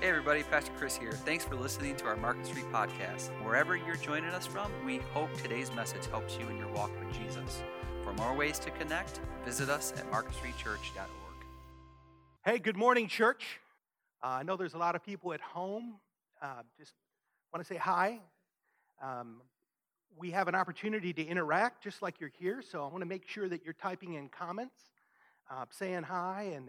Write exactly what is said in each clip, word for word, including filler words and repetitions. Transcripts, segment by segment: Hey everybody, Pastor Chris here. Thanks for listening to our Market Street Podcast. Wherever you're joining us from, we hope today's message helps you in your walk with Jesus. For more ways to connect, visit us at market street church dot org. Hey, good morning, church. Uh, I know there's a lot of people at home. Uh, just want to say hi. Um, we have an opportunity to interact just like you're here, so I want to make sure that you're typing in comments, uh, saying hi, and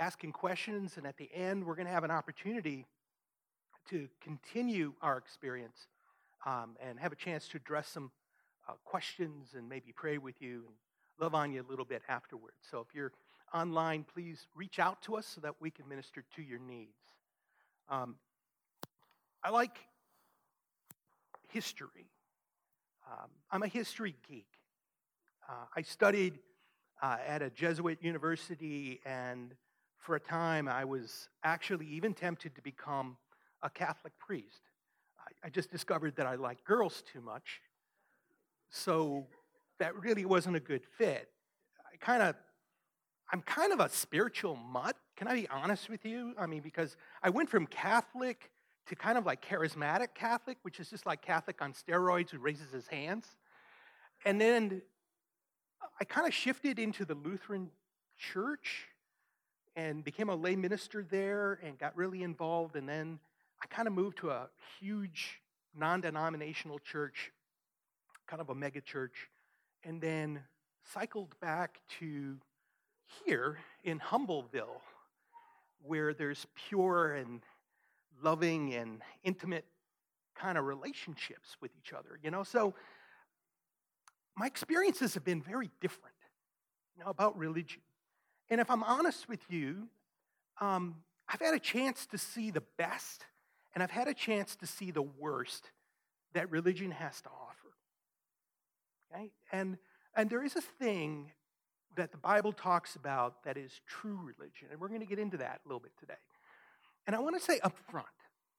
asking questions, and at the end, we're going to have an opportunity to continue our experience um, and have a chance to address some uh, questions and maybe pray with you and love on you a little bit afterwards. So if you're online, please reach out to us so that we can minister to your needs. Um, I like history. Um, I'm a history geek. Uh, I studied uh, at a Jesuit university, and for a time, I was actually even tempted to become a Catholic priest. I, I just discovered that I liked girls too much, so that really wasn't a good fit. I kind of, I'm kind of a spiritual mutt. Can I be honest with you? I mean, because I went from Catholic to kind of like charismatic Catholic, which is just like Catholic on steroids who raises his hands, and then I kind of shifted into the Lutheran Church and became a lay minister there and got really involved. And then I kind of moved to a huge non-denominational church, kind of a mega church, and then cycled back to here in Humbleville, where there's pure and loving and intimate kind of relationships with each other, you know. So my experiences have been very different, you know, about religion. And if I'm honest with you, um, I've had a chance to see the best, and I've had a chance to see the worst that religion has to offer. Okay? And and there is a thing that the Bible talks about that is true religion, and we're going to get into that a little bit today. And I want to say up front,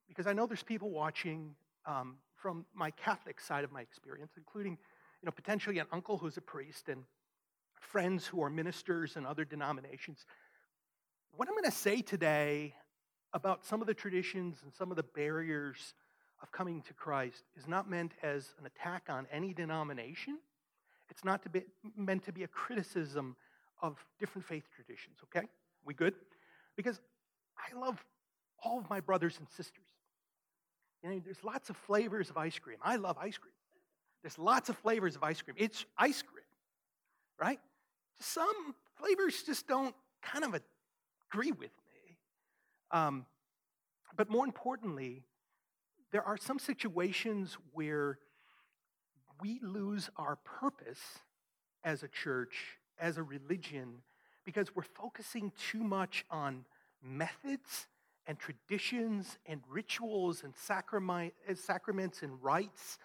because I know there's people watching um, from my Catholic side of my experience, including, you know, potentially an uncle who's a priest and friends who are ministers in other denominations. What I'm going to say today about some of the traditions and some of the barriers of coming to Christ is not meant as an attack on any denomination. It's not to be, meant to be a criticism of different faith traditions, okay? We good? Because I love all of my brothers and sisters. You know, there's lots of flavors of ice cream. I love ice cream. There's lots of flavors of ice cream. It's ice cream, right? Some flavors just don't kind of agree with me. Um, but more importantly, there are some situations where we lose our purpose as a church, as a religion, because we're focusing too much on methods and traditions and rituals and sacrament, sacraments and rites,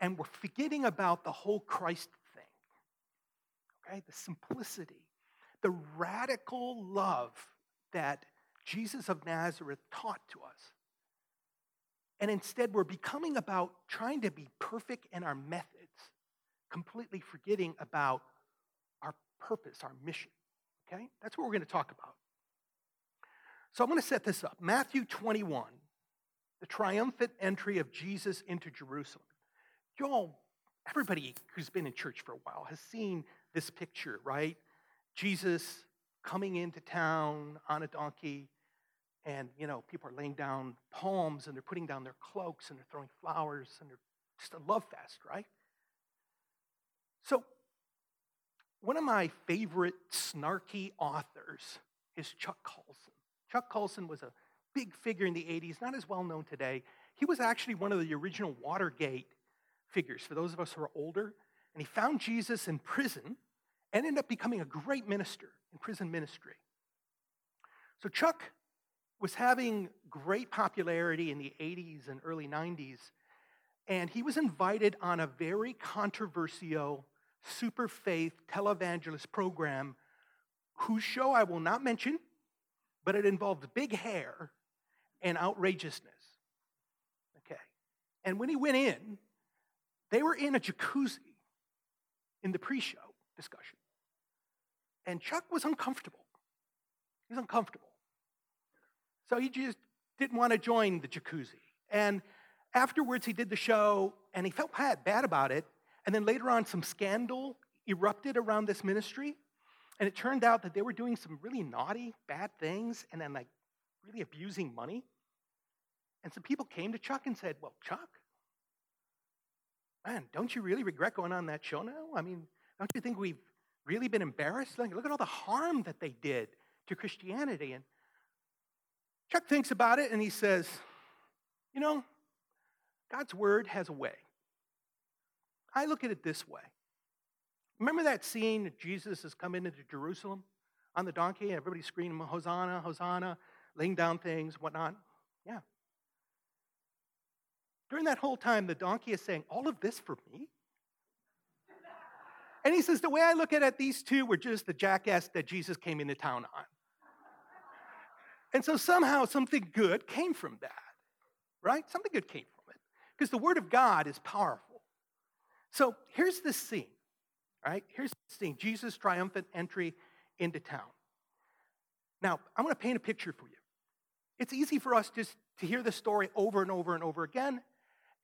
and we're forgetting about the whole Christ the simplicity, the radical love that Jesus of Nazareth taught to us. And instead, we're becoming about trying to be perfect in our methods, completely forgetting about our purpose, our mission. Okay? That's what we're going to talk about. So I'm going to set this up. Matthew twenty-one, the triumphant entry of Jesus into Jerusalem. Y'all, everybody who's been in church for a while has seen this picture, right? Jesus coming into town on a donkey, and, you know, people are laying down palms, and they're putting down their cloaks, and they're throwing flowers, and they're just a love fest, right? So one of my favorite snarky authors is Chuck Colson. Chuck Colson was a big figure in the eighties, not as well known today. He was actually one of the original Watergate figures, for those of us who are older. And he found Jesus in prison and ended up becoming a great minister in prison ministry. So Chuck was having great popularity in the eighties and early nineties, and he was invited on a very controversial super faith televangelist program whose show I will not mention, but it involved big hair and outrageousness. Okay. And when he went in, they were in a jacuzzi in the pre-show discussion. And Chuck was uncomfortable. He was uncomfortable. So he just didn't want to join the jacuzzi. And afterwards, he did the show, and he felt bad, bad about it. And then later on, some scandal erupted around this ministry. And it turned out that they were doing some really naughty, bad things, and then, like, really abusing money. And some people came to Chuck and said, well, Chuck, man, don't you really regret going on that show now? I mean, don't you think we've really been embarrassed? Like, look at all the harm that they did to Christianity. And Chuck thinks about it, and he says, you know, God's word has a way. I look at it this way. Remember that scene that Jesus has come into Jerusalem on the donkey, and everybody's screaming, Hosanna, Hosanna, laying down things, whatnot? Yeah. During that whole time, the donkey is saying, all of this for me? And he says, the way I look at it, these two were just the jackass that Jesus came into town on. And so somehow something good came from that, right? Something good came from it, because the word of God is powerful. So here's this scene, right? Here's this scene, Jesus' triumphant entry into town. Now, I'm going to paint a picture for you. It's easy for us just to hear the story over and over and over again,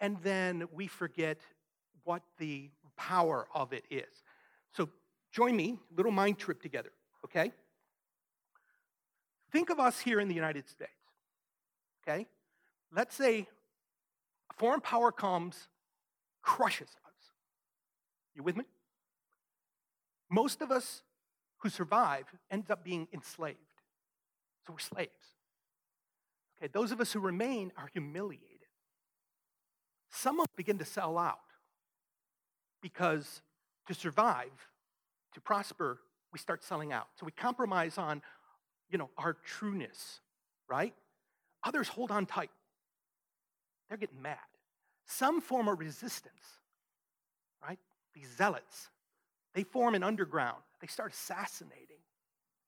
and then we forget what the power of it is. So join me, little mind trip together, okay? Think of us here in the United States, okay? Let's say a foreign power comes, crushes us. You with me? Most of us who survive end up being enslaved. So we're slaves. Okay, those of us who remain are humiliated. Some of us begin to sell out, because to survive, to prosper, we start selling out. So we compromise on, you know, our trueness, right? Others hold on tight. They're getting mad. Some form a resistance, right? These zealots, they form an underground. They start assassinating.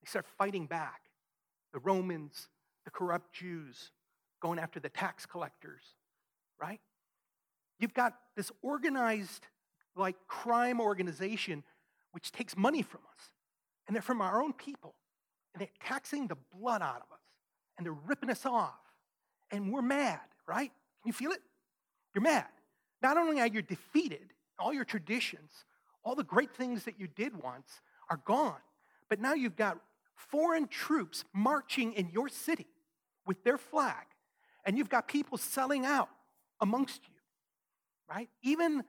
They start fighting back. The Romans, the corrupt Jews, going after the tax collectors, right? You've got this organized, like, crime organization which takes money from us. And they're from our own people. And they're taxing the blood out of us. And they're ripping us off. And we're mad, right? Can you feel it? You're mad. Not only are you defeated, all your traditions, all the great things that you did once are gone. But now you've got foreign troops marching in your city with their flag. And you've got people selling out amongst you, right? Even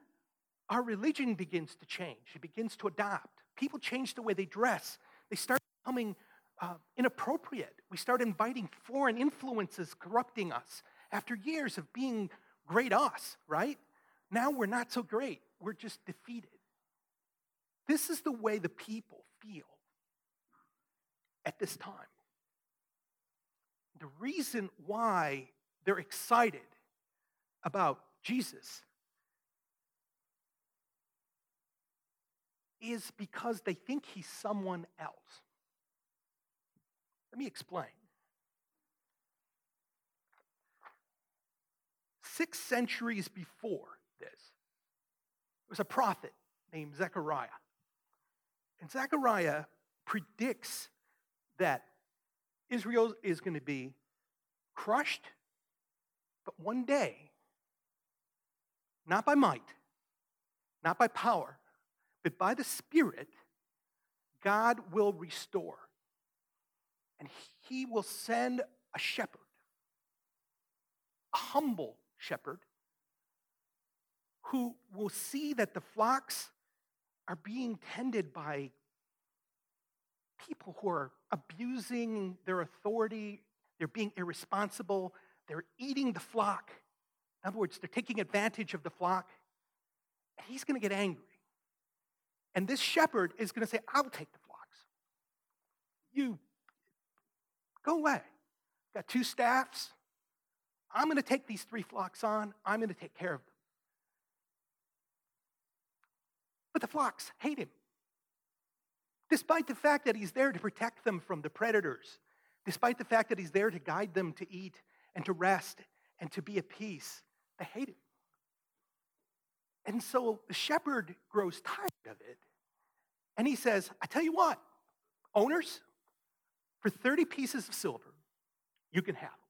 our religion begins to change. It begins to adopt. People change the way they dress. They start becoming Uh, inappropriate. We start inviting foreign influences corrupting us. After years of being great us, right? Now we're not so great. We're just defeated. This is the way the people feel at this time. The reason why they're excited about Jesus is because they think he's someone else. Let me explain. Six centuries before this, there was a prophet named Zechariah. And Zechariah predicts that Israel is going to be crushed, but one day, not by might, not by power, but by the Spirit, God will restore. And he will send a shepherd, a humble shepherd, who will see that the flocks are being tended by people who are abusing their authority. They're being irresponsible. They're eating the flock. In other words, they're taking advantage of the flock. And he's going to get angry. And this shepherd is going to say, I'll take the flocks. You go away. Got two staffs. I'm going to take these three flocks on. I'm going to take care of them. But the flocks hate him. Despite the fact that he's there to protect them from the predators, despite the fact that he's there to guide them to eat and to rest and to be at peace, they hate him. And so the shepherd grows tired of it. And he says, I tell you what, owners, for thirty pieces of silver, you can have them.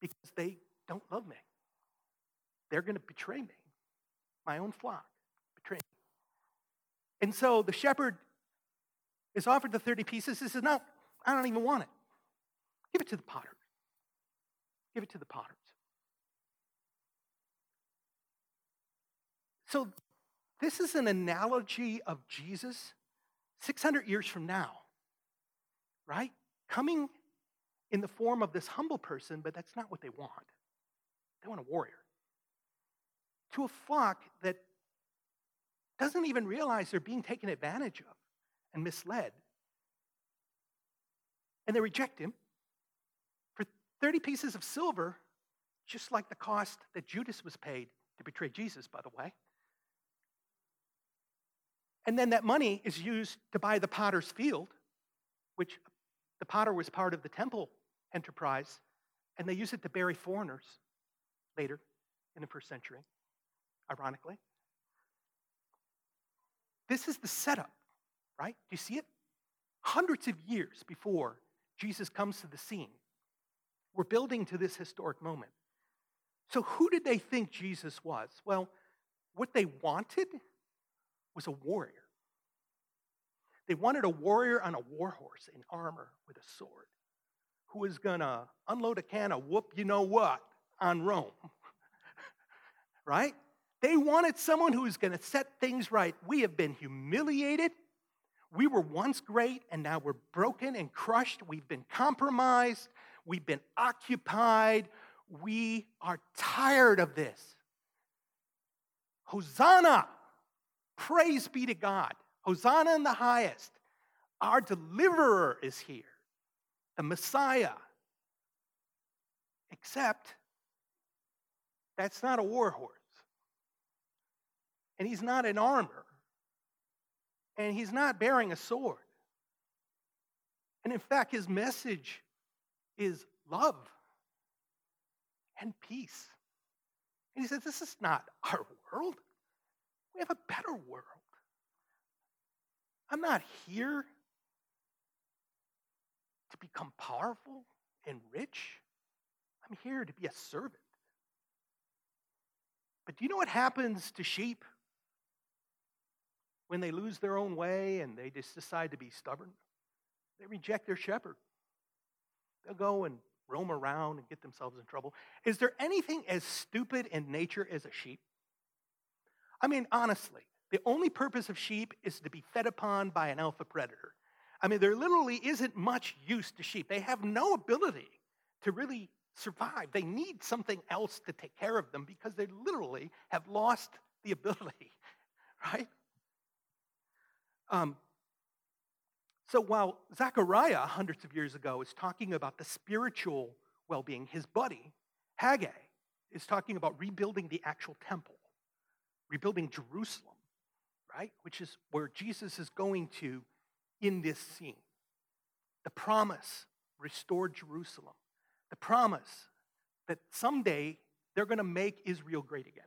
because they don't love me. They're going to betray me. My own flock betray me. And so the shepherd is offered the thirty pieces. He says, no, I don't even want it. Give it to the potter. Give it to the potters. So this is an analogy of Jesus six hundred years from now, right? Coming in the form of this humble person, but that's not what they want. They want a warrior. To a flock that doesn't even realize they're being taken advantage of and misled. And they reject him for thirty pieces of silver, just like the cost that Judas was paid to betray Jesus, by the way. And then that money is used to buy the potter's field, which the potter was part of the temple enterprise, and they use it to bury foreigners later in the first century, ironically. This is the setup, right? Do you see it? Hundreds of years before Jesus comes to the scene, we're building to this historic moment. So who did they think Jesus was? Well, what they wanted was a warrior. They wanted a warrior on a war horse in armor with a sword who was going to unload a can of whoop-you-know-what on Rome, right? They wanted someone who was going to set things right. We have been humiliated. We were once great, and now we're broken and crushed. We've been compromised. We've been occupied. We are tired of this. Hosanna! Praise be to God. Hosanna in the highest. Our deliverer is here, the Messiah. Except that's not a war horse. And he's not in armor. And he's not bearing a sword. And in fact, his message is love and peace. And he says, this is not our world. We have a better world. I'm not here to become powerful and rich. I'm here to be a servant. But do you know what happens to sheep when they lose their own way and they just decide to be stubborn? They reject their shepherd. They'll go and roam around and get themselves in trouble. Is there anything as stupid in nature as a sheep? I mean, honestly, the only purpose of sheep is to be fed upon by an alpha predator. I mean, there literally isn't much use to sheep. They have no ability to really survive. They need something else to take care of them because they literally have lost the ability, right? Um, so while Zechariah, hundreds of years ago, is talking about the spiritual well-being, his buddy, Haggai, is talking about rebuilding the actual temple, rebuilding Jerusalem, right? Which is where Jesus is going to in this scene. The promise, restored Jerusalem. The promise that someday they're going to make Israel great again,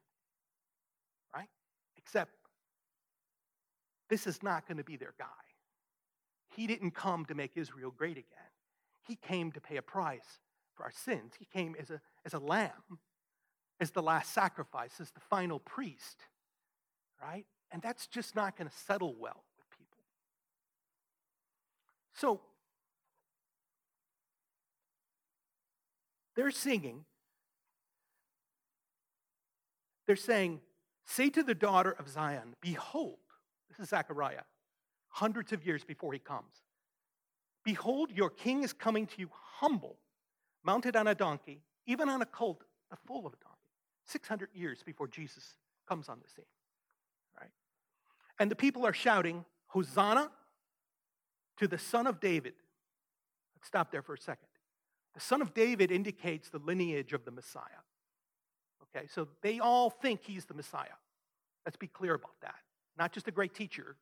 right? Except this is not going to be their guy. He didn't come to make Israel great again. He came to pay a price for our sins. He came as a, as a lamb, as the last sacrifice, as the final priest, right? And that's just not going to settle well with people. So they're singing. They're saying, say to the daughter of Zion, behold, this is Zechariah, hundreds of years before he comes. Behold, your king is coming to you humble, mounted on a donkey, even on a colt, the foal of a donkey. six hundred years before Jesus comes on the scene. Right? And the people are shouting, Hosanna to the Son of David. Let's stop there for a second. The Son of David indicates the lineage of the Messiah. Okay, so they all think he's the Messiah. Let's be clear about that. Not just a great teacher.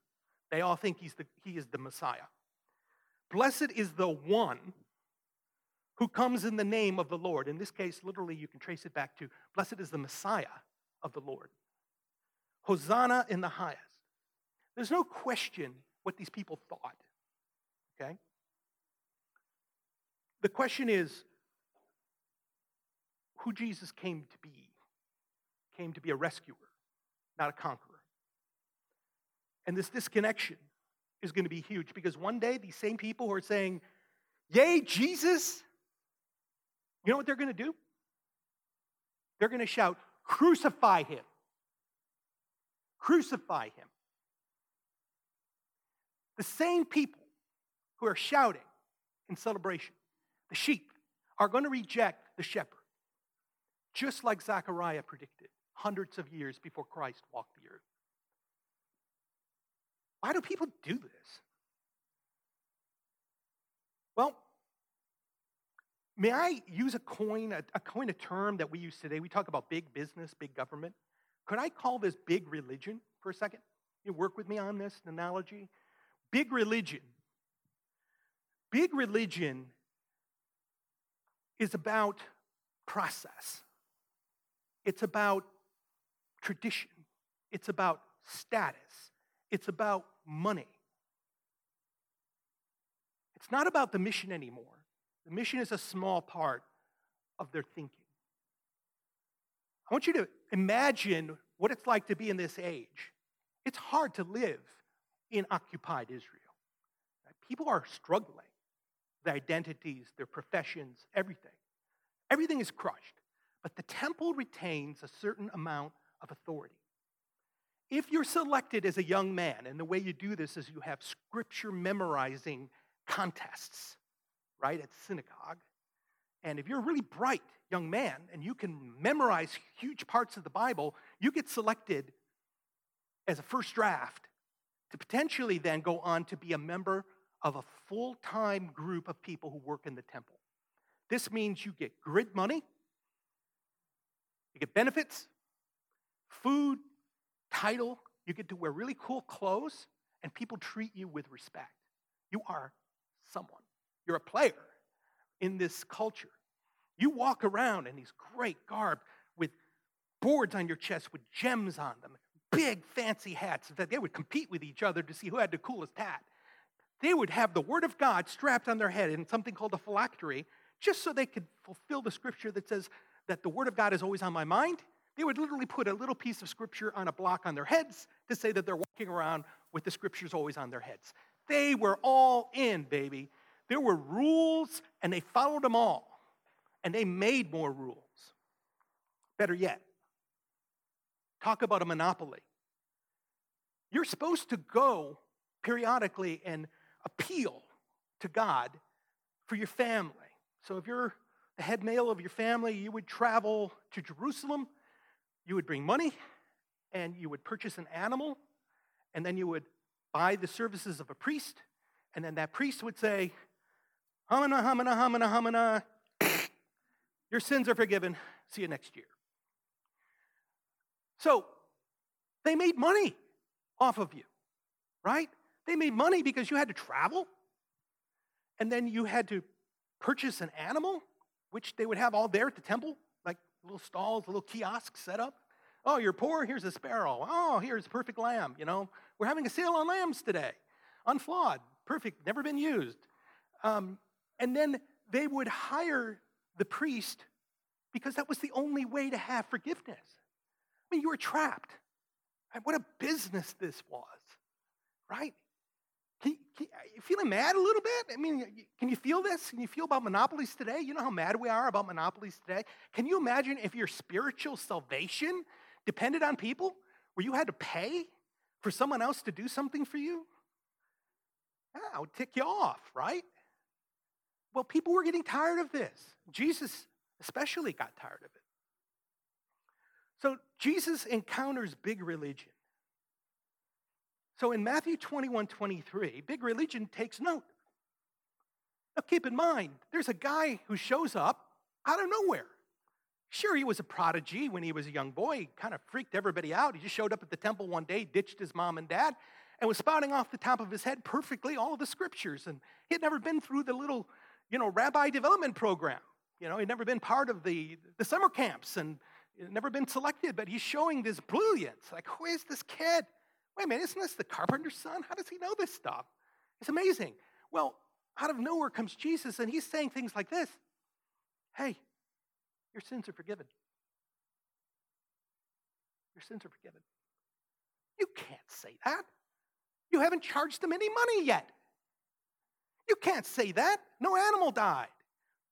They all think he's the, he is the Messiah. Blessed is the one who comes in the name of the Lord. In this case, literally, you can trace it back to, blessed is the Messiah of the Lord. Hosanna in the highest. There's no question what these people thought. Okay? The question is, who Jesus came to be. Came to be a rescuer, not a conqueror. And this disconnection is going to be huge, because one day these same people who are saying, yay, Jesus, you know what they're going to do? They're going to shout, crucify him. Crucify him. The same people who are shouting in celebration, the sheep, are going to reject the shepherd, just like Zechariah predicted hundreds of years before Christ walked the earth. Why do people do this? Well, may I use a coin, a, a coin, a term that we use today? We talk about big business, big government. Could I call this big religion for a second? You work with me on this analogy? Big religion. Big religion is about process. It's about tradition. It's about status. It's about money. It's not about the mission anymore. The mission is a small part of their thinking. I want you to imagine what it's like to be in this age. It's hard to live in occupied Israel. People are struggling. Their identities, their professions, everything. Everything is crushed. But the temple retains a certain amount of authority. If you're selected as a young man, and the way you do this is you have scripture memorizing contests, right, at synagogue. And if you're a really bright young man and you can memorize huge parts of the Bible, you get selected as a first draft to potentially then go on to be a member of a full-time group of people who work in the temple. This means you get grid money, you get benefits, food, title, you get to wear really cool clothes, and people treat you with respect. You are someone. You're a player in this culture. You walk around in these great garb with boards on your chest with gems on them, big fancy hats. In fact, they would compete with each other to see who had the coolest hat. They would have the Word of God strapped on their head in something called a phylactery, just so they could fulfill the scripture that says that the Word of God is always on my mind. They would literally put a little piece of scripture on a block on their heads to say that they're walking around with the scriptures always on their heads. They were all in, baby. There were rules, and they followed them all. And they made more rules. Better yet, talk about a monopoly. You're supposed to go periodically and appeal to God for your family. So if you're the head male of your family, you would travel to Jerusalem. You would bring money, and you would purchase an animal, and then you would buy the services of a priest, and then that priest would say, Hamana, Hamana, Hamana, Hamana, your sins are forgiven. See you next year. So they made money off of you, right? They made money because you had to travel, and then you had to purchase an animal, which they would have all there at the temple. Little stalls, little kiosks set up. Oh, you're poor? Here's a sparrow. Oh, here's a perfect lamb. You know, we're having a sale on lambs today. Unflawed, perfect, never been used. Um, and then they would hire the priest because that was the only way to have forgiveness. I mean, you were trapped. What a business this was, right? Can you, can you, are you feeling mad a little bit? I mean, can you feel this? Can you feel about monopolies today? You know how mad we are about monopolies today? Can you imagine if your spiritual salvation depended on people where you had to pay for someone else to do something for you? That would tick you off, right? Well, people were getting tired of this. Jesus especially got tired of it. So Jesus encounters big religion. So in Matthew twenty-one twenty-three, big religion takes note. Now keep in mind, there's a guy who shows up out of nowhere. Sure, he was a prodigy when he was a young boy. He kind of freaked everybody out. He just showed up at the temple one day, ditched his mom and dad, and was spouting off the top of his head perfectly all of the scriptures. And he had never been through the little, you know, rabbi development program. You know, he'd never been part of the, the summer camps and never been selected, but he's showing this brilliance. Like, who is this kid? Wait a minute, isn't this the carpenter's son? How does he know this stuff? It's amazing. Well, out of nowhere comes Jesus, and he's saying things like this. Hey, Your sins are forgiven. Your sins are forgiven. You can't say that. You haven't charged them any money yet. You can't say that. No animal died.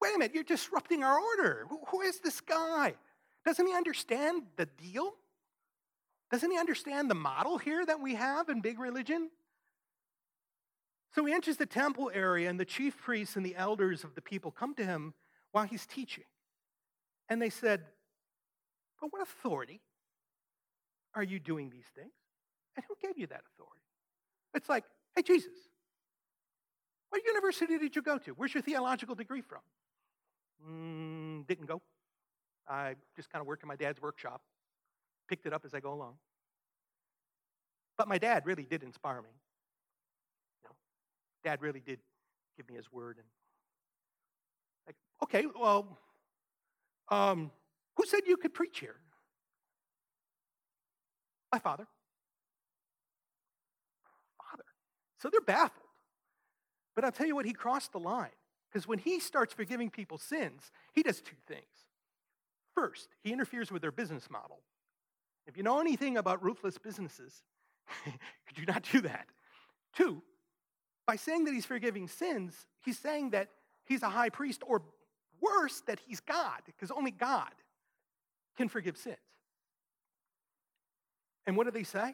Wait a minute, you're disrupting our order. Who, who is this guy? Doesn't he understand the deal? Doesn't he understand the model here that we have in big religion? So he enters the temple area, and the chief priests and the elders of the people come to him while he's teaching. And they said, but what authority are you doing these things? And who gave you that authority? It's like, hey, Jesus, what university did you go to? Where's your theological degree from? Mm, didn't go. I just kind of worked in my dad's workshop. Picked it up as I go along. But my dad really did inspire me. You know, Dad really did give me his word. And like, okay, well, um, who said you could preach here? My father. Father. So they're baffled. But I'll tell you what, he crossed the line. Because when he starts forgiving people's sins, he does two things. First, he interferes with their business model. If you know anything about ruthless businesses, could you not do that? Two, by saying that he's forgiving sins, he's saying that he's a high priest, or worse, that he's God, because only God can forgive sins. And what do they say?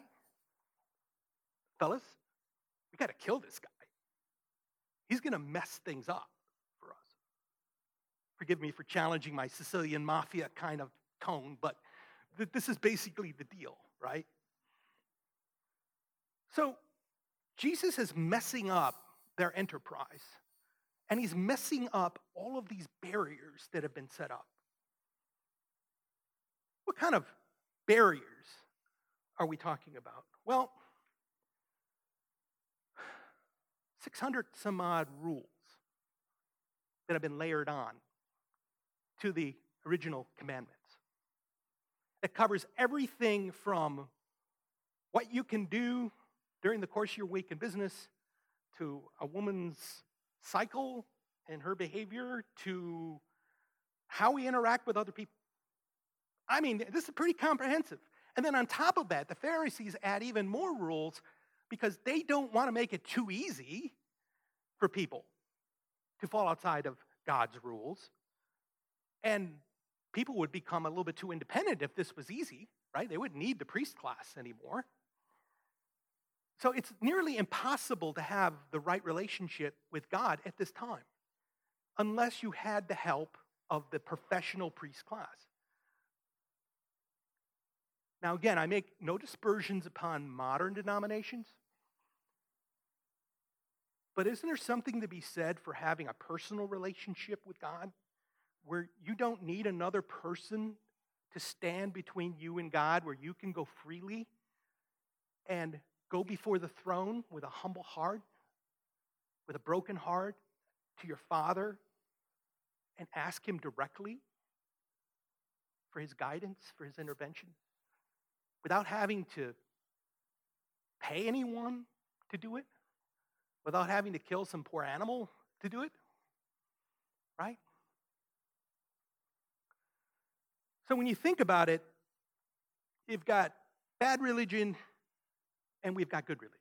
Fellas, we got to kill this guy. He's going to mess things up for us. Forgive me for challenging my Sicilian mafia kind of tone, but that this is basically the deal, right? So Jesus is messing up their enterprise, and he's messing up all of these barriers that have been set up. What kind of barriers are we talking about? Well, six hundred some odd rules that have been layered on to the original commandment. That covers everything from what you can do during the course of your week in business, to a woman's cycle and her behavior, to how we interact with other people. I mean, this is pretty comprehensive. And then on top of that, the Pharisees add even more rules because they don't want to make it too easy for people to fall outside of God's rules. And people would become a little bit too independent if this was easy, right? They wouldn't need the priest class anymore. So it's nearly impossible to have the right relationship with God at this time unless you had the help of the professional priest class. Now, again, I make no dispersions upon modern denominations, but isn't there something to be said for having a personal relationship with God, where you don't need another person to stand between you and God, where you can go freely and go before the throne with a humble heart, with a broken heart, to your Father, and ask him directly for his guidance, for his intervention, without having to pay anyone to do it, without having to kill some poor animal to do it, right? So when you think about it, you've got bad religion and we've got good religion,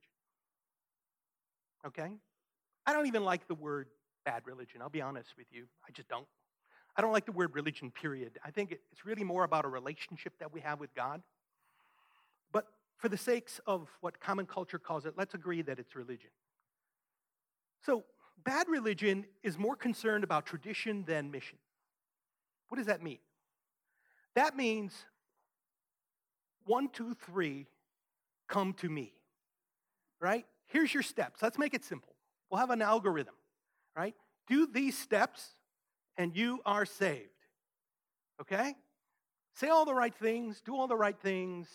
okay? I don't even like the word bad religion. I'll be honest with you. I just don't. I don't like the word religion, period. I think it's really more about a relationship that we have with God. But for the sakes of what common culture calls it, let's agree that it's religion. So bad religion is more concerned about tradition than mission. What does that mean? That means, one, two, three, come to me, right? Here's your steps. Let's make it simple. We'll have an algorithm, right? Do these steps, and you are saved, okay? Say all the right things, do all the right things,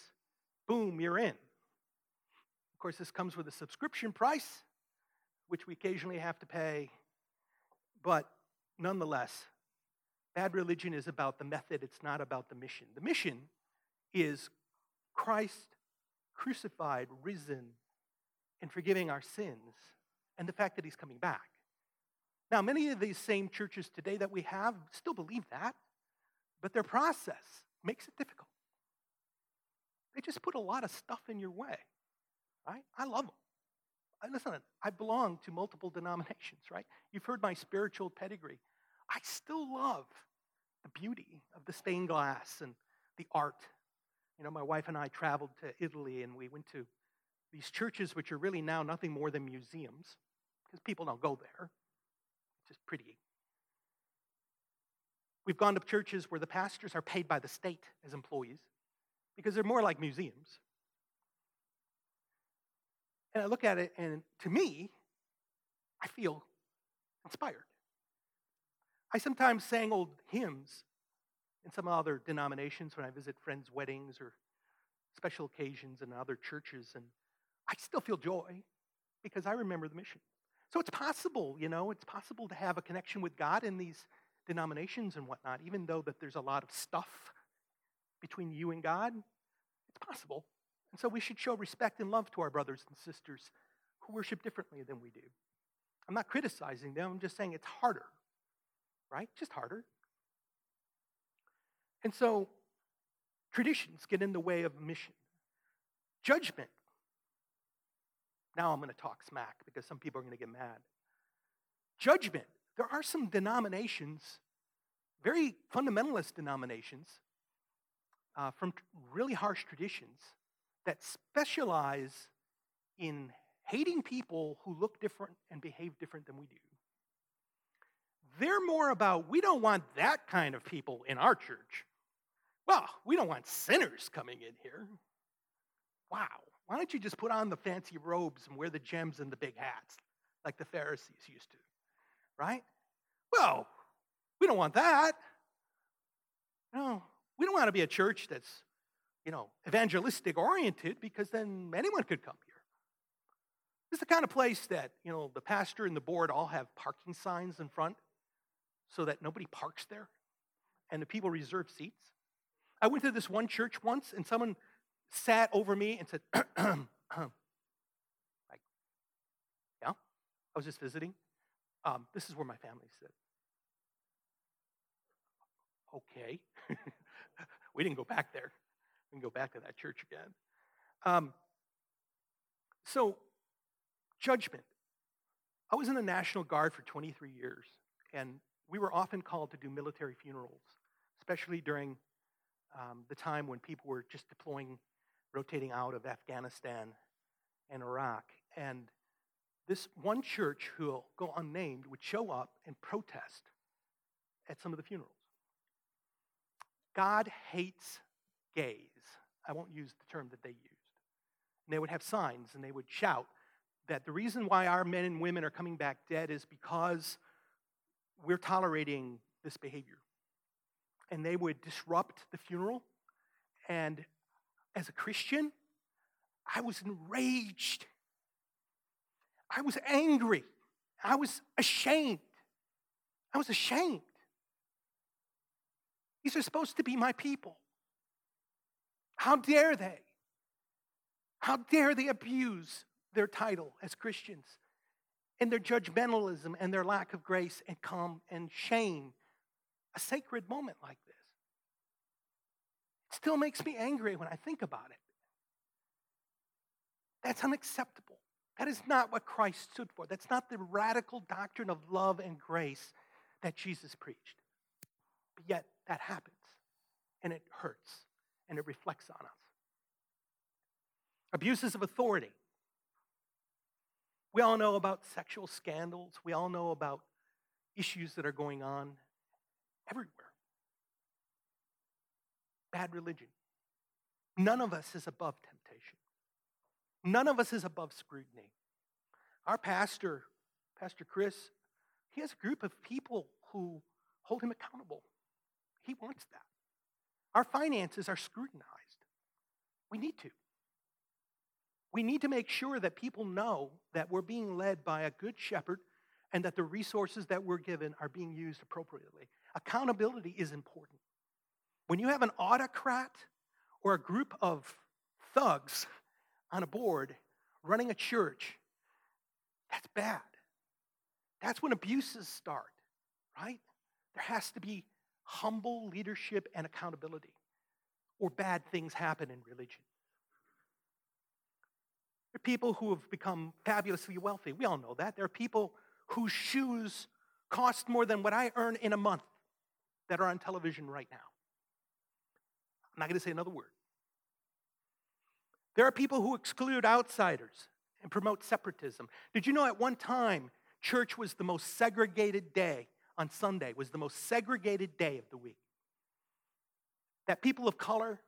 boom, you're in. Of course, this comes with a subscription price, which we occasionally have to pay, but nonetheless, bad religion is about the method. It's not about the mission. The mission is Christ crucified, risen, and forgiving our sins, and the fact that he's coming back. Now, many of these same churches today that we have still believe that. But their process makes it difficult. They just put a lot of stuff in your way, right? I love them. I, listen, I belong to multiple denominations, right? You've heard my spiritual pedigree. I still love the beauty of the stained glass and the art. You know, my wife and I traveled to Italy, and we went to these churches, which are really now nothing more than museums, because people don't go there. It's just pretty. We've gone to churches where the pastors are paid by the state as employees, because they're more like museums. And I look at it, and to me, I feel inspired. I sometimes sang old hymns in some other denominations when I visit friends' weddings or special occasions in other churches, and I still feel joy because I remember the mission. So it's possible, you know, it's possible to have a connection with God in these denominations and whatnot, even though that there's a lot of stuff between you and God. It's possible. And so we should show respect and love to our brothers and sisters who worship differently than we do. I'm not criticizing them. I'm just saying it's harder, right? Just harder. And so traditions get in the way of mission. Judgment. Now I'm going to talk smack because some people are going to get mad. Judgment. There are some denominations, very fundamentalist denominations, uh, from really harsh traditions that specialize in hating people who look different and behave different than we do. They're more about, we don't want that kind of people in our church. Well, we don't want sinners coming in here. Wow, why don't you just put on the fancy robes and wear the gems and the big hats like the Pharisees used to, right? Well, we don't want that. No, we don't want to be a church that's, you know, evangelistic oriented, because then anyone could come here. This is the kind of place that, you know, the pastor and the board all have parking signs in front so that nobody parks there and the people reserve seats. I went to this one church once, and someone sat over me and said, like, yeah, I was just visiting. Um, this is where my family sits. Okay. We didn't go back there. We can go back to that church again. Um, so, judgment. I was in the National Guard for twenty-three years, and we were often called to do military funerals, especially during um, the time when people were just deploying, rotating out of Afghanistan and Iraq. And this one church, who will go unnamed, would show up and protest at some of the funerals. God hates gays. I won't use the term that they used. And they would have signs, and they would shout that the reason why our men and women are coming back dead is because we're tolerating this behavior. And they would disrupt the funeral. And as a Christian, I was enraged. I was angry. I was ashamed. I was ashamed. These are supposed to be my people. How dare they? How dare they abuse their title as Christians and their judgmentalism and their lack of grace and calm and shame a sacred moment like this? It still makes me angry when I think about it. That's unacceptable. That is not what Christ stood for. That's not the radical doctrine of love and grace that Jesus preached. But yet, that happens, and it hurts, and it reflects on us. Abuses of authority. We all know about sexual scandals. We all know about issues that are going on everywhere. Bad religion. None of us is above temptation. None of us is above scrutiny. Our pastor, Pastor Chris, he has a group of people who hold him accountable. He wants that. Our finances are scrutinized. We need to. We need to make sure that people know that we're being led by a good shepherd and that the resources that we're given are being used appropriately. Accountability is important. When you have an autocrat or a group of thugs on a board running a church, that's bad. That's when abuses start, right? There has to be humble leadership and accountability, or bad things happen in religion. There are people who have become fabulously wealthy. We all know that. There are people whose shoes cost more than what I earn in a month that are on television right now. I'm not going to say another word. There are people who exclude outsiders and promote separatism. Did you know at one time, church was the most segregated day on Sunday, was the most segregated day of the week? That people of color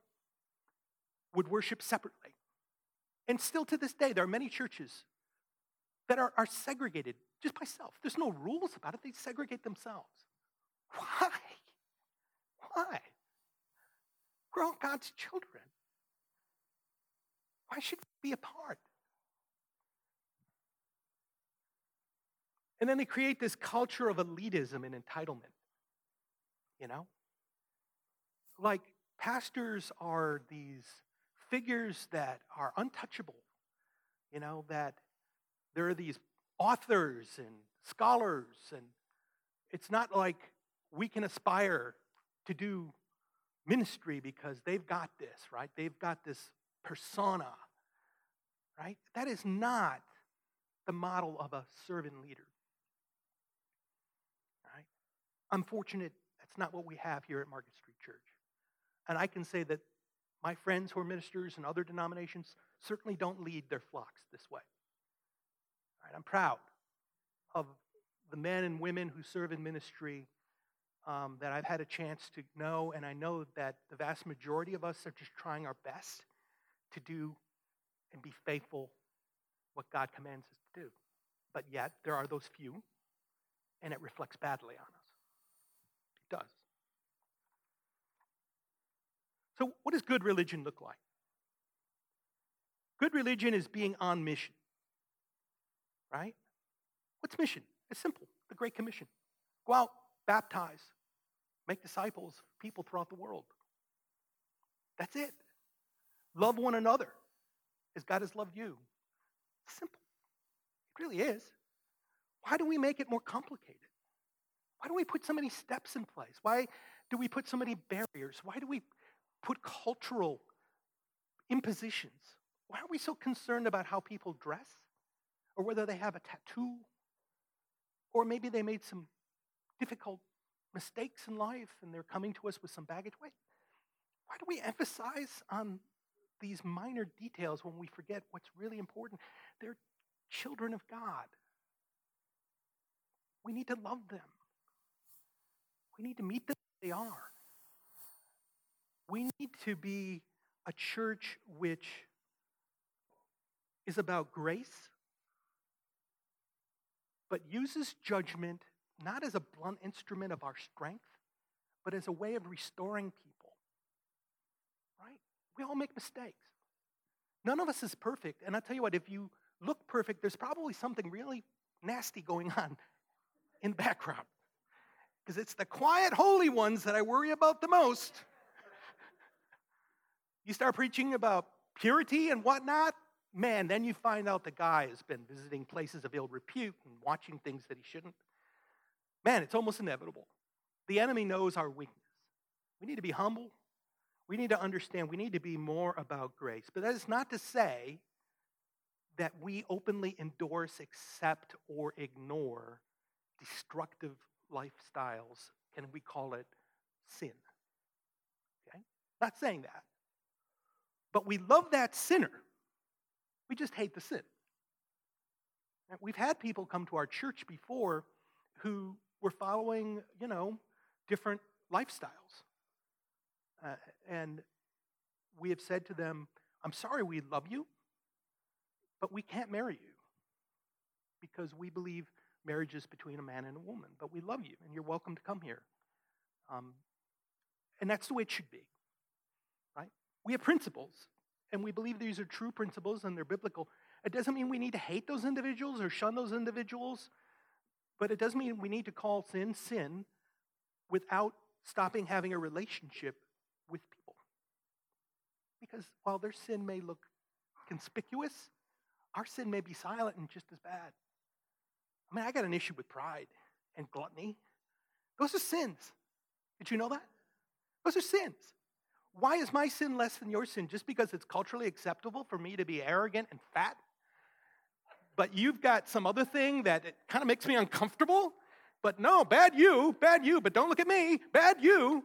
would worship separately. And still to this day, there are many churches that are, are segregated just by self. There's no rules about it. They segregate themselves. Why? Why? We're all God's children. Why should we be apart? And then they create this culture of elitism and entitlement, you know? Like, pastors are these figures that are untouchable, you know, that there are these authors and scholars, and it's not like we can aspire to do ministry because they've got this, right? They've got this persona, right? That is not the model of a servant leader. Right? I'm fortunate that's not what we have here at Market Street Church. And I can say that my friends who are ministers in other denominations certainly don't lead their flocks this way. Right? I'm proud of the men and women who serve in ministry um, that I've had a chance to know, and I know that the vast majority of us are just trying our best to do and be faithful what God commands us to do. But yet, there are those few, and it reflects badly on us. It does. So what does good religion look like? Good religion is being on mission, right? What's mission? It's simple, the Great Commission. Go out, baptize, make disciples, people throughout the world. That's it. Love one another as God has loved you. It's simple. It really is. Why do we make it more complicated? Why do we put so many steps in place? Why do we put so many barriers? Why do we put cultural impositions? Why are we so concerned about how people dress, or whether they have a tattoo, or maybe they made some difficult mistakes in life and they're coming to us with some baggage? Why, why do we emphasize on these minor details when we forget what's really important? They're children of God. We need to love them. We need to meet them as they are. We need to be a church which is about grace, but uses judgment not as a blunt instrument of our strength, but as a way of restoring people, right? We all make mistakes. None of us is perfect, and I'll tell you what, if you look perfect, there's probably something really nasty going on in the background, because it's the quiet, holy ones that I worry about the most. You start preaching about purity and whatnot, man, then you find out the guy has been visiting places of ill repute and watching things that he shouldn't. Man, it's almost inevitable. The enemy knows our weakness. We need to be humble. We need to understand. We need to be more about grace. But that is not to say that we openly endorse, accept, or ignore destructive lifestyles. Can we call it sin? Okay? Not saying that. But we love that sinner. We just hate the sin. We've had people come to our church before who were following, you know, different lifestyles. Uh, and we have said to them, I'm sorry we love you, but we can't marry you because we believe marriage is between a man and a woman. But we love you, and you're welcome to come here. Um, and that's the way it should be. We have principles, and we believe these are true principles and they're biblical. It doesn't mean we need to hate those individuals or shun those individuals, but it does mean we need to call sin sin without stopping having a relationship with people. Because while their sin may look conspicuous, our sin may be silent and just as bad. I mean, I got an issue with pride and gluttony. Those are sins. Did you know that? Those are sins. Why is my sin less than your sin? Just because it's culturally acceptable for me to be arrogant and fat? But you've got some other thing that it kind of makes me uncomfortable? But no, bad you, bad you, but don't look at me, bad you.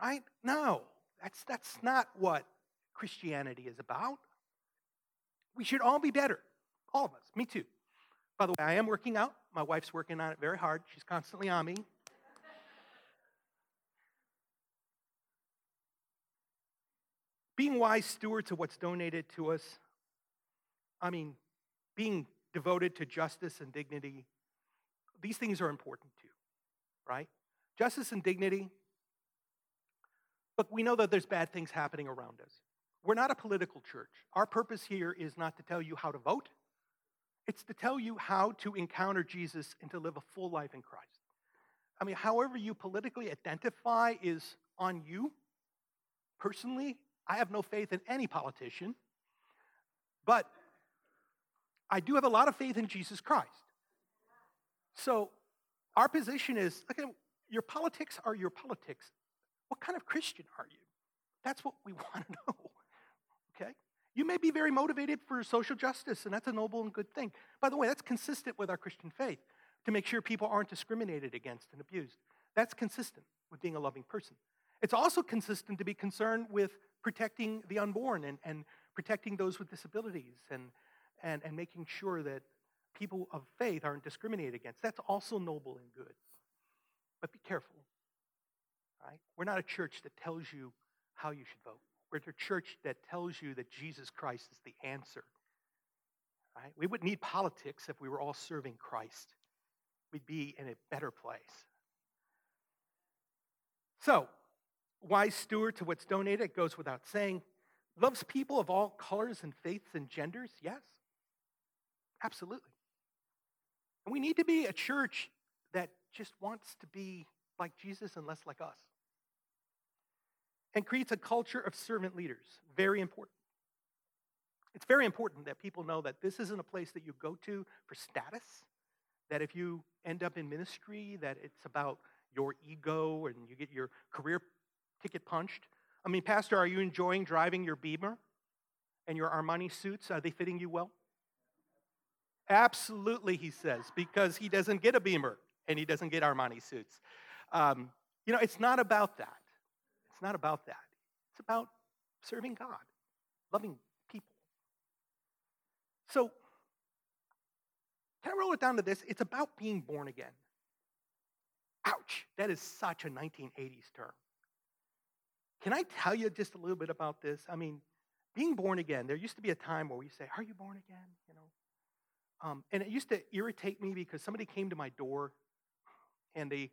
Right? No, that's that's not what Christianity is about. We should all be better, all of us, me too. By the way, I am working out. My wife's working on it very hard. She's constantly on me. Being wise stewards of what's donated to us, I mean, being devoted to justice and dignity, these things are important too, right? Justice and dignity. Look, we know that there's bad things happening around us. We're not a political church. Our purpose here is not to tell you how to vote. It's to tell you how to encounter Jesus and to live a full life in Christ. I mean, however you politically identify is on you. Personally, I have no faith in any politician, but I do have a lot of faith in Jesus Christ. So our position is, okay, your politics are your politics. What kind of Christian are you? That's what we want to know, okay? You may be very motivated for social justice, and that's a noble and good thing. By the way, that's consistent with our Christian faith, to make sure people aren't discriminated against and abused. That's consistent with being a loving person. It's also consistent to be concerned with protecting the unborn and, and protecting those with disabilities and, and, and making sure that people of faith aren't discriminated against. That's also noble and good. But be careful, right? We're not a church that tells you how you should vote. We're a church that tells you that Jesus Christ is the answer, right? We wouldn't need politics if we were all serving Christ. We'd be in a better place. So, wise steward to what's donated, it goes without saying. Loves people of all colors and faiths and genders, yes. Absolutely. And we need to be a church that just wants to be like Jesus and less like us. And creates a culture of servant leaders. Very important. It's very important that people know that this isn't a place that you go to for status, that if you end up in ministry, that it's about your ego and you get your career ticket punched. I mean, Pastor, are you enjoying driving your Beamer and your Armani suits? Are they fitting you well? Absolutely, he says, because he doesn't get a Beamer and he doesn't get Armani suits. Um, you know, it's not about that. It's not about that. It's about serving God, loving people. So, can I roll it down to this? It's about being born again. Ouch, that is such a nineteen eighties term. Can I tell you just a little bit about this? I mean, being born again, there used to be a time where we say, are you born again? You know. Um, and it used to irritate me because somebody came to my door and they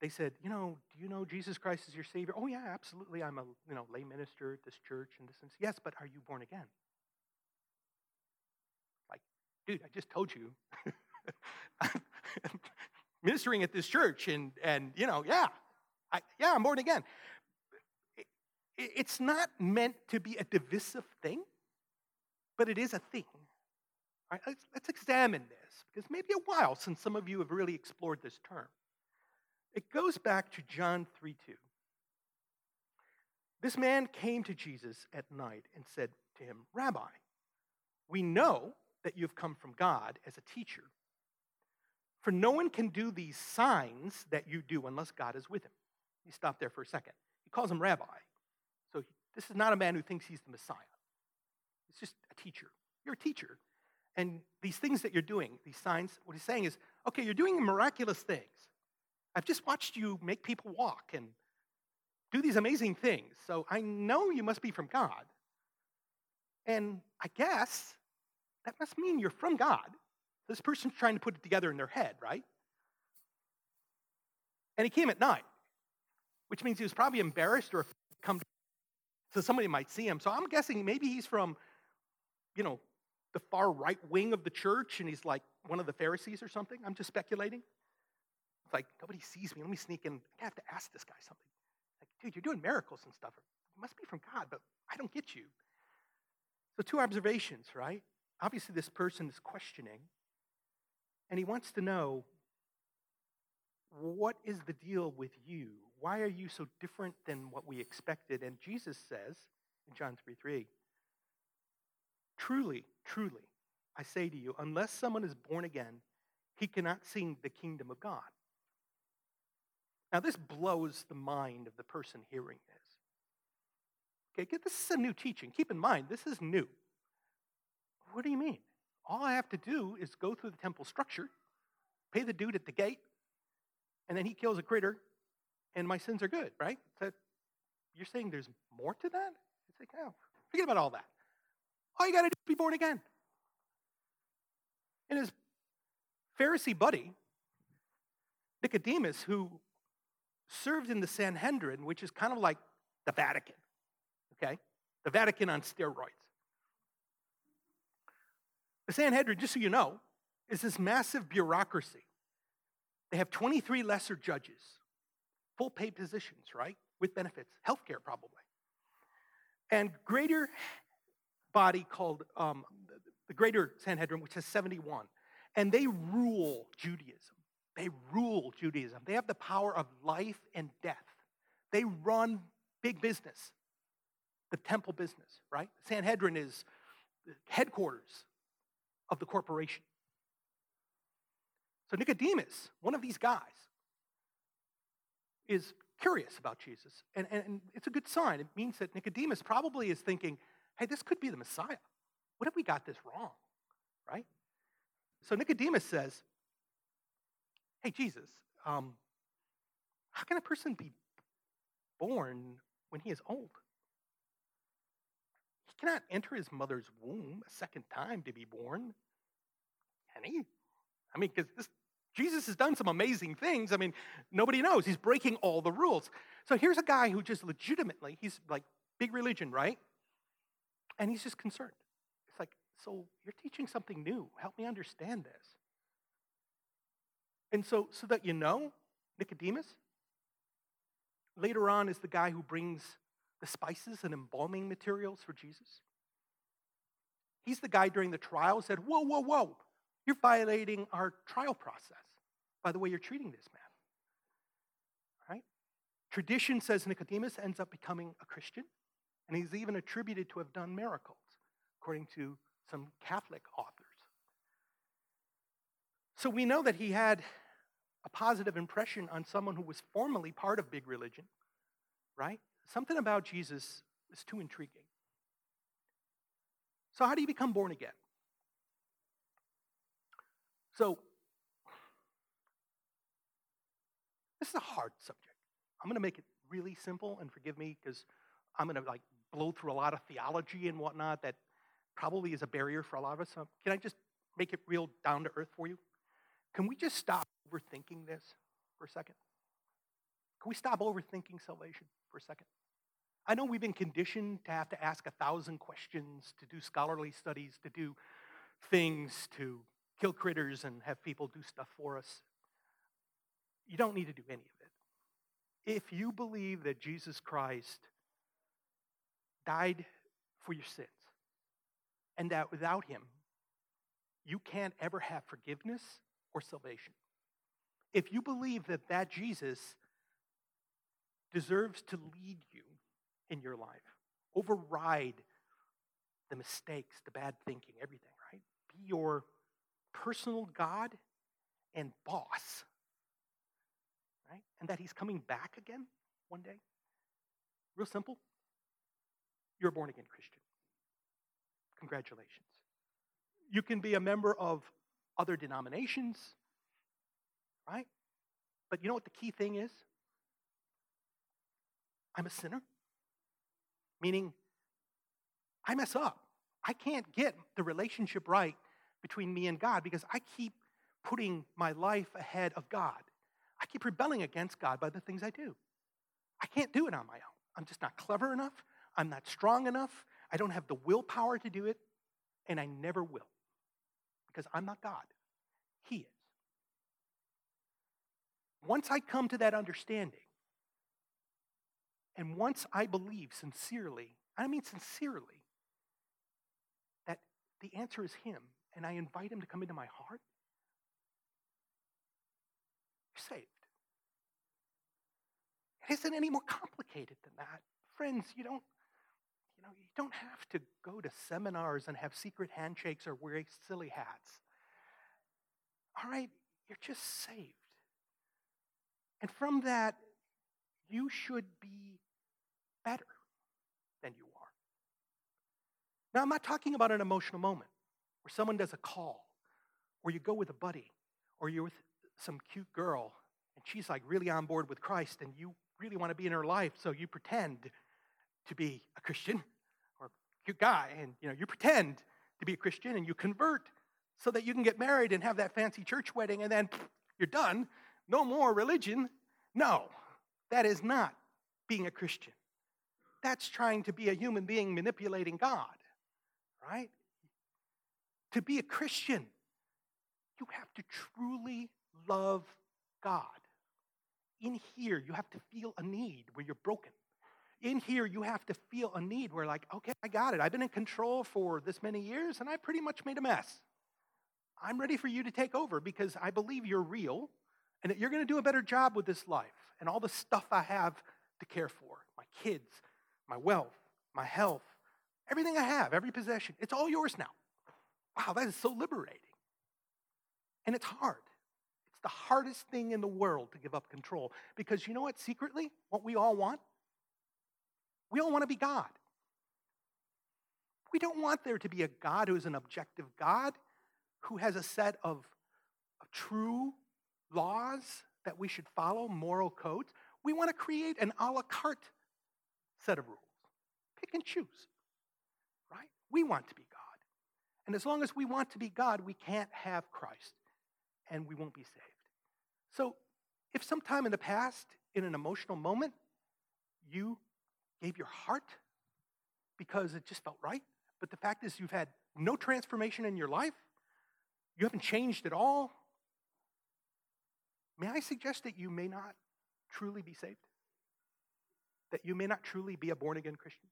they said, you know, do you know Jesus Christ is your Savior? Oh, yeah, absolutely. I'm a you know lay minister at this church and this and this. Yes, but are you born again? Like, dude, I just told you. I'm ministering at this church and, and you know, yeah, I, yeah, I'm born again. It, it's not meant to be a divisive thing, but it is a thing. All right, let's, let's examine this, because maybe a while since some of you have really explored this term. It goes back to John three two. This man came to Jesus at night and said to him, Rabbi, we know that you've come from God as a teacher, for no one can do these signs that you do unless God is with him. He stopped there for a second. He calls him Rabbi. So he, this is not a man who thinks he's the Messiah. It's just a teacher. You're a teacher. And these things that you're doing, these signs, what he's saying is, okay, you're doing miraculous things. I've just watched you make people walk and do these amazing things. So I know you must be from God. And I guess that must mean you're from God. This person's trying to put it together in their head, right? And he came at night, which means he was probably embarrassed or come to, so somebody might see him. So I'm guessing maybe he's from, you know, the far right wing of the church, and he's like one of the Pharisees or something. I'm just speculating. It's like, nobody sees me. Let me sneak in. I have to ask this guy something. Like, dude, you're doing miracles and stuff. You must be from God, but I don't get you. So two observations, right? Obviously, this person is questioning, and he wants to know, what is the deal with you? Why are you so different than what we expected? And Jesus says in John three three, truly, truly, I say to you, unless someone is born again, he cannot see the kingdom of God. Now, this blows the mind of the person hearing this. Okay, this is a new teaching. Keep in mind, this is new. What do you mean? All I have to do is go through the temple structure, pay the dude at the gate, and then he kills a critter, and my sins are good, right? So you're saying there's more to that? It's like, oh, forget about all that. All you got to do is be born again. And his Pharisee buddy, Nicodemus, who served in the Sanhedrin, which is kind of like the Vatican, okay? The Vatican on steroids. The Sanhedrin, just so you know, is this massive bureaucracy. They have twenty-three lesser judges, full paid positions, right? With benefits, healthcare probably. And greater body called um, the Greater Sanhedrin, which has seventy-one. And they rule Judaism. They rule Judaism. They have the power of life and death. They run big business, the temple business, right? Sanhedrin is the headquarters of the corporation. So Nicodemus, one of these guys, is curious about Jesus. And, and it's a good sign. It means that Nicodemus probably is thinking, hey, this could be the Messiah. What if we got this wrong, right? So Nicodemus says, hey, Jesus, um, how can a person be born when he is old? He cannot enter his mother's womb a second time to be born, can he? I mean, because this Jesus has done some amazing things. I mean, nobody knows. He's breaking all the rules. So here's a guy who just legitimately, he's like big religion, right? And he's just concerned. It's like, so you're teaching something new. Help me understand this. And so, so that you know, Nicodemus, later on is the guy who brings the spices and embalming materials for Jesus. He's the guy during the trial who said, whoa, whoa, whoa. You're violating our trial process by the way you're treating this man. All right? Tradition says Nicodemus ends up becoming a Christian, and he's even attributed to have done miracles, according to some Catholic authors. So we know that he had a positive impression on someone who was formerly part of big religion, right? Something about Jesus is too intriguing. So how do you become born again? So, this is a hard subject. I'm going to make it really simple, and forgive me, because I'm going to like blow through a lot of theology and whatnot that probably is a barrier for a lot of us. So can I just make it real down to earth for you? Can we just stop overthinking this for a second? Can we stop overthinking salvation for a second? I know we've been conditioned to have to ask a thousand questions, to do scholarly studies, to do things, to kill critters and have people do stuff for us. You don't need to do any of it. If you believe that Jesus Christ died for your sins, and that without him, you can't ever have forgiveness or salvation. If you believe that that Jesus deserves to lead you in your life, override the mistakes, the bad thinking, everything, right? Be your personal God and boss, right? And that he's coming back again one day. Real simple. You're a born-again Christian. Congratulations. You can be a member of other denominations, right? But you know what the key thing is? I'm a sinner. Meaning, I mess up. I can't get the relationship right between me and God, because I keep putting my life ahead of God. I keep rebelling against God by the things I do. I can't do it on my own. I'm just not clever enough. I'm not strong enough. I don't have the willpower to do it, and I never will, because I'm not God. He is. Once I come to that understanding, and once I believe sincerely, I mean sincerely, that the answer is him, and I invite him to come into my heart, you're saved. It isn't any more complicated than that. Friends, you don't, you know, you don't have to go to seminars and have secret handshakes or wear silly hats. All right, you're just saved. And from that, you should be better than you are. Now, I'm not talking about an emotional moment where someone does a call, or you go with a buddy, or you're with some cute girl, and she's like really on board with Christ, and you really want to be in her life, so you pretend to be a Christian, or a cute guy, and you know you pretend to be a Christian, and you convert so that you can get married and have that fancy church wedding, and then pff, you're done. No more religion. No, that is not being a Christian. That's trying to be a human being manipulating God, right? To be a Christian, you have to truly love God. In here, you have to feel a need where you're broken. In here, you have to feel a need where like, okay, I got it. I've been in control for this many years, and I pretty much made a mess. I'm ready for you to take over because I believe you're real, and that you're going to do a better job with this life and all the stuff I have to care for, my kids, my wealth, my health, everything I have, every possession. It's all yours now. Wow, that is so liberating. And it's hard. It's the hardest thing in the world to give up control because you know what, secretly, what we all want? We all want to be God. We don't want there to be a God who is an objective God, who has a set of, of true laws that we should follow, moral codes. We want to create an a la carte set of rules. Pick and choose, right? We want to be God. And as long as we want to be God, we can't have Christ, and we won't be saved. So if sometime in the past, in an emotional moment, you gave your heart because it just felt right, but the fact is you've had no transformation in your life, you haven't changed at all, may I suggest that you may not truly be saved? That you may not truly be a born-again Christian?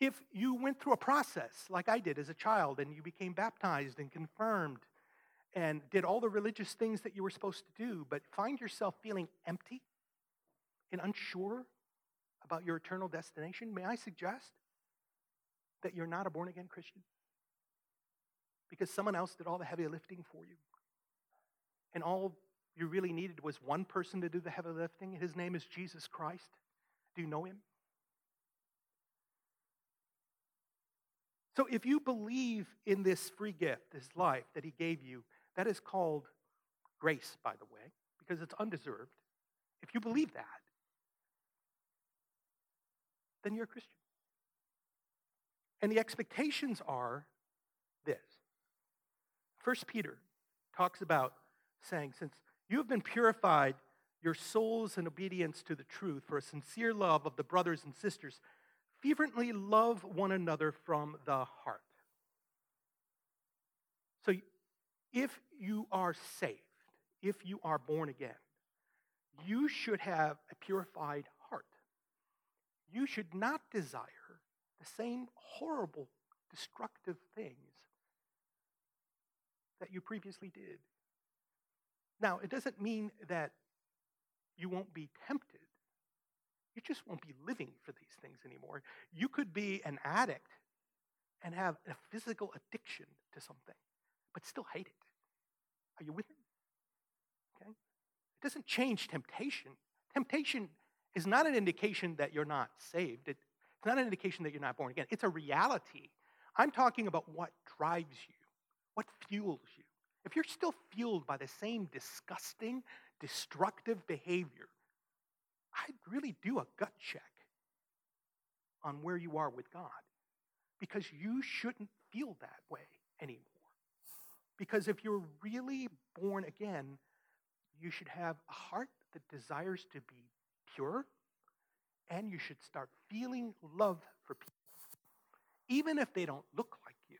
If you went through a process like I did as a child and you became baptized and confirmed and did all the religious things that you were supposed to do, but find yourself feeling empty and unsure about your eternal destination, may I suggest that you're not a born-again Christian? Because someone else did all the heavy lifting for you. And all you really needed was one person to do the heavy lifting. His name is Jesus Christ. Do you know him? So if you believe in this free gift, this life that he gave you, that is called grace, by the way, because it's undeserved. If you believe that, then you're a Christian. And the expectations are this. First Peter talks about saying, since you have been purified, your souls in obedience to the truth for a sincere love of the brothers and sisters, fervently love one another from the heart. So if you are saved, if you are born again, you should have a purified heart. You should not desire the same horrible, destructive things that you previously did. Now, it doesn't mean that you won't be tempted. You just won't be living for these things anymore. You could be an addict and have a physical addiction to something, but still hate it. Are you with me? Okay? It doesn't change temptation. Temptation is not an indication that you're not saved. It's not an indication that you're not born again. It's a reality. I'm talking about what drives you. What fuels you? If you're still fueled by the same disgusting, destructive behavior, I'd really do a gut check on where you are with God, because you shouldn't feel that way anymore. Because if you're really born again, you should have a heart that desires to be pure, and you should start feeling love for people, even if they don't look like you.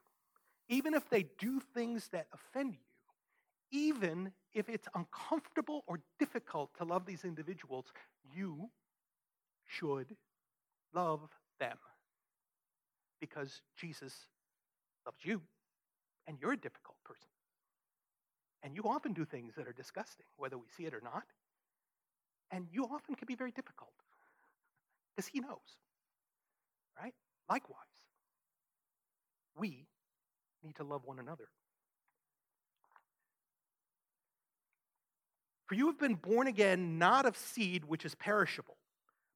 Even if they do things that offend you, even if it's uncomfortable or difficult to love these individuals, you should love them because Jesus loves you and you're a difficult person. And you often do things that are disgusting, whether we see it or not. And you often can be very difficult because he knows, right? Likewise, we need to love one another. For you have been born again, not of seed which is perishable,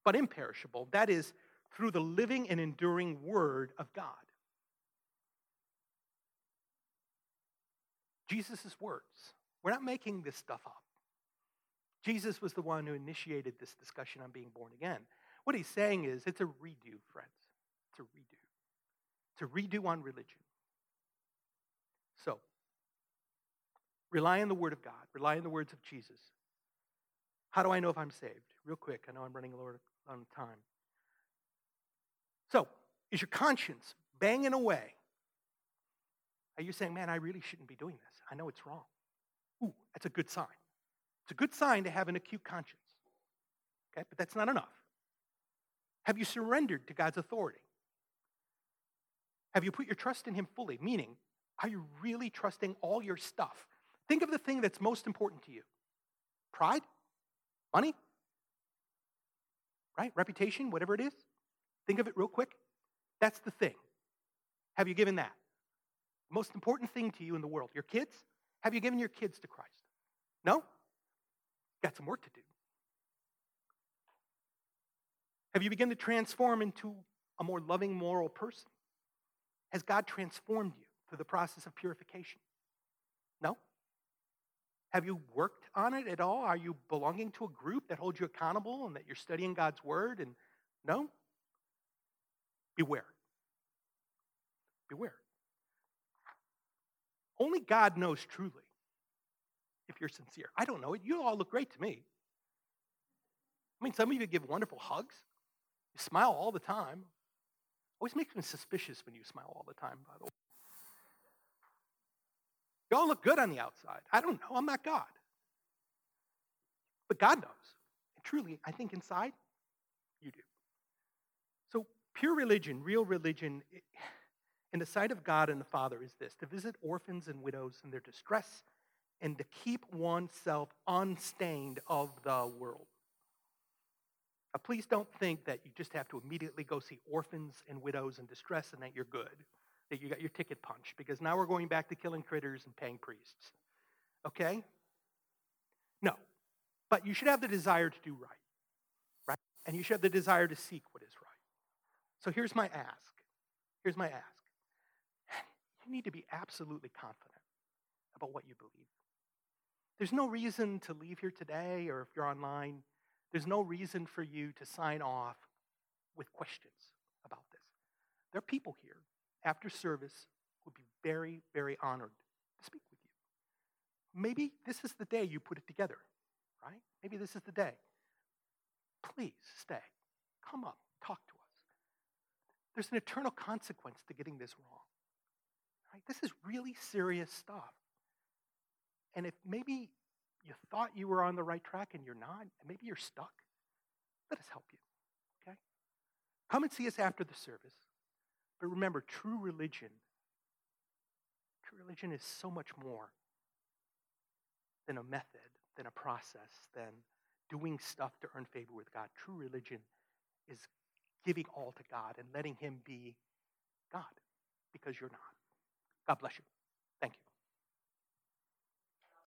but imperishable, that is, through the living and enduring word of God. Jesus' words. We're not making this stuff up. Jesus was the one who initiated this discussion on being born again. What he's saying is it's a redo, friends. It's a redo. It's a redo on religion. So, rely on the word of God. Rely on the words of Jesus. How do I know if I'm saved? Real quick, I know I'm running low on time. So, is your conscience banging away? Are you saying, man, I really shouldn't be doing this? I know it's wrong. Ooh, that's a good sign. It's a good sign to have an acute conscience. Okay, but that's not enough. Have you surrendered to God's authority? Have you put your trust in him fully? Meaning, are you really trusting all your stuff? Think of the thing that's most important to you. Pride? Money? Right? Reputation? Whatever it is? Think of it real quick. That's the thing. Have you given that? The most important thing to you in the world. Your kids? Have you given your kids to Christ? No? Got some work to do. Have you begun to transform into a more loving, moral person? Has God transformed you through the process of purification? No? Have you worked on it at all? Are you belonging to a group that holds you accountable and that you're studying God's word? And no? Beware. Beware. Only God knows truly if you're sincere. I don't know it. You all look great to me. I mean, some of you give wonderful hugs. You smile all the time. Always makes me suspicious when you smile all the time, by the way. You all look good on the outside. I don't know. I'm not God. But God knows. And truly, I think inside, you do. So pure religion, real religion, it, in the sight of God and the Father is this, to visit orphans and widows in their distress and to keep oneself unstained of the world. Now, please don't think that you just have to immediately go see orphans and widows in distress and that you're good, that you got your ticket punched, because now we're going back to killing critters and paying priests, okay? No, but you should have the desire to do right, right? And you should have the desire to seek what is right. So here's my ask. Here's my ask. You need to be absolutely confident about what you believe. There's no reason to leave here today, or if you're online, there's no reason for you to sign off with questions about this. There are people here after service who would be very, very honored to speak with you. Maybe this is the day you put it together, right? Maybe this is the day. Please stay. Come up. Talk to us. There's an eternal consequence to getting this wrong. Right? This is really serious stuff. And if maybe you thought you were on the right track and you're not, and maybe you're stuck, let us help you, okay? Come and see us after the service. But remember, true religion, true religion is so much more than a method, than a process, than doing stuff to earn favor with God. True religion is giving all to God and letting him be God, because you're not. God bless you. Thank you.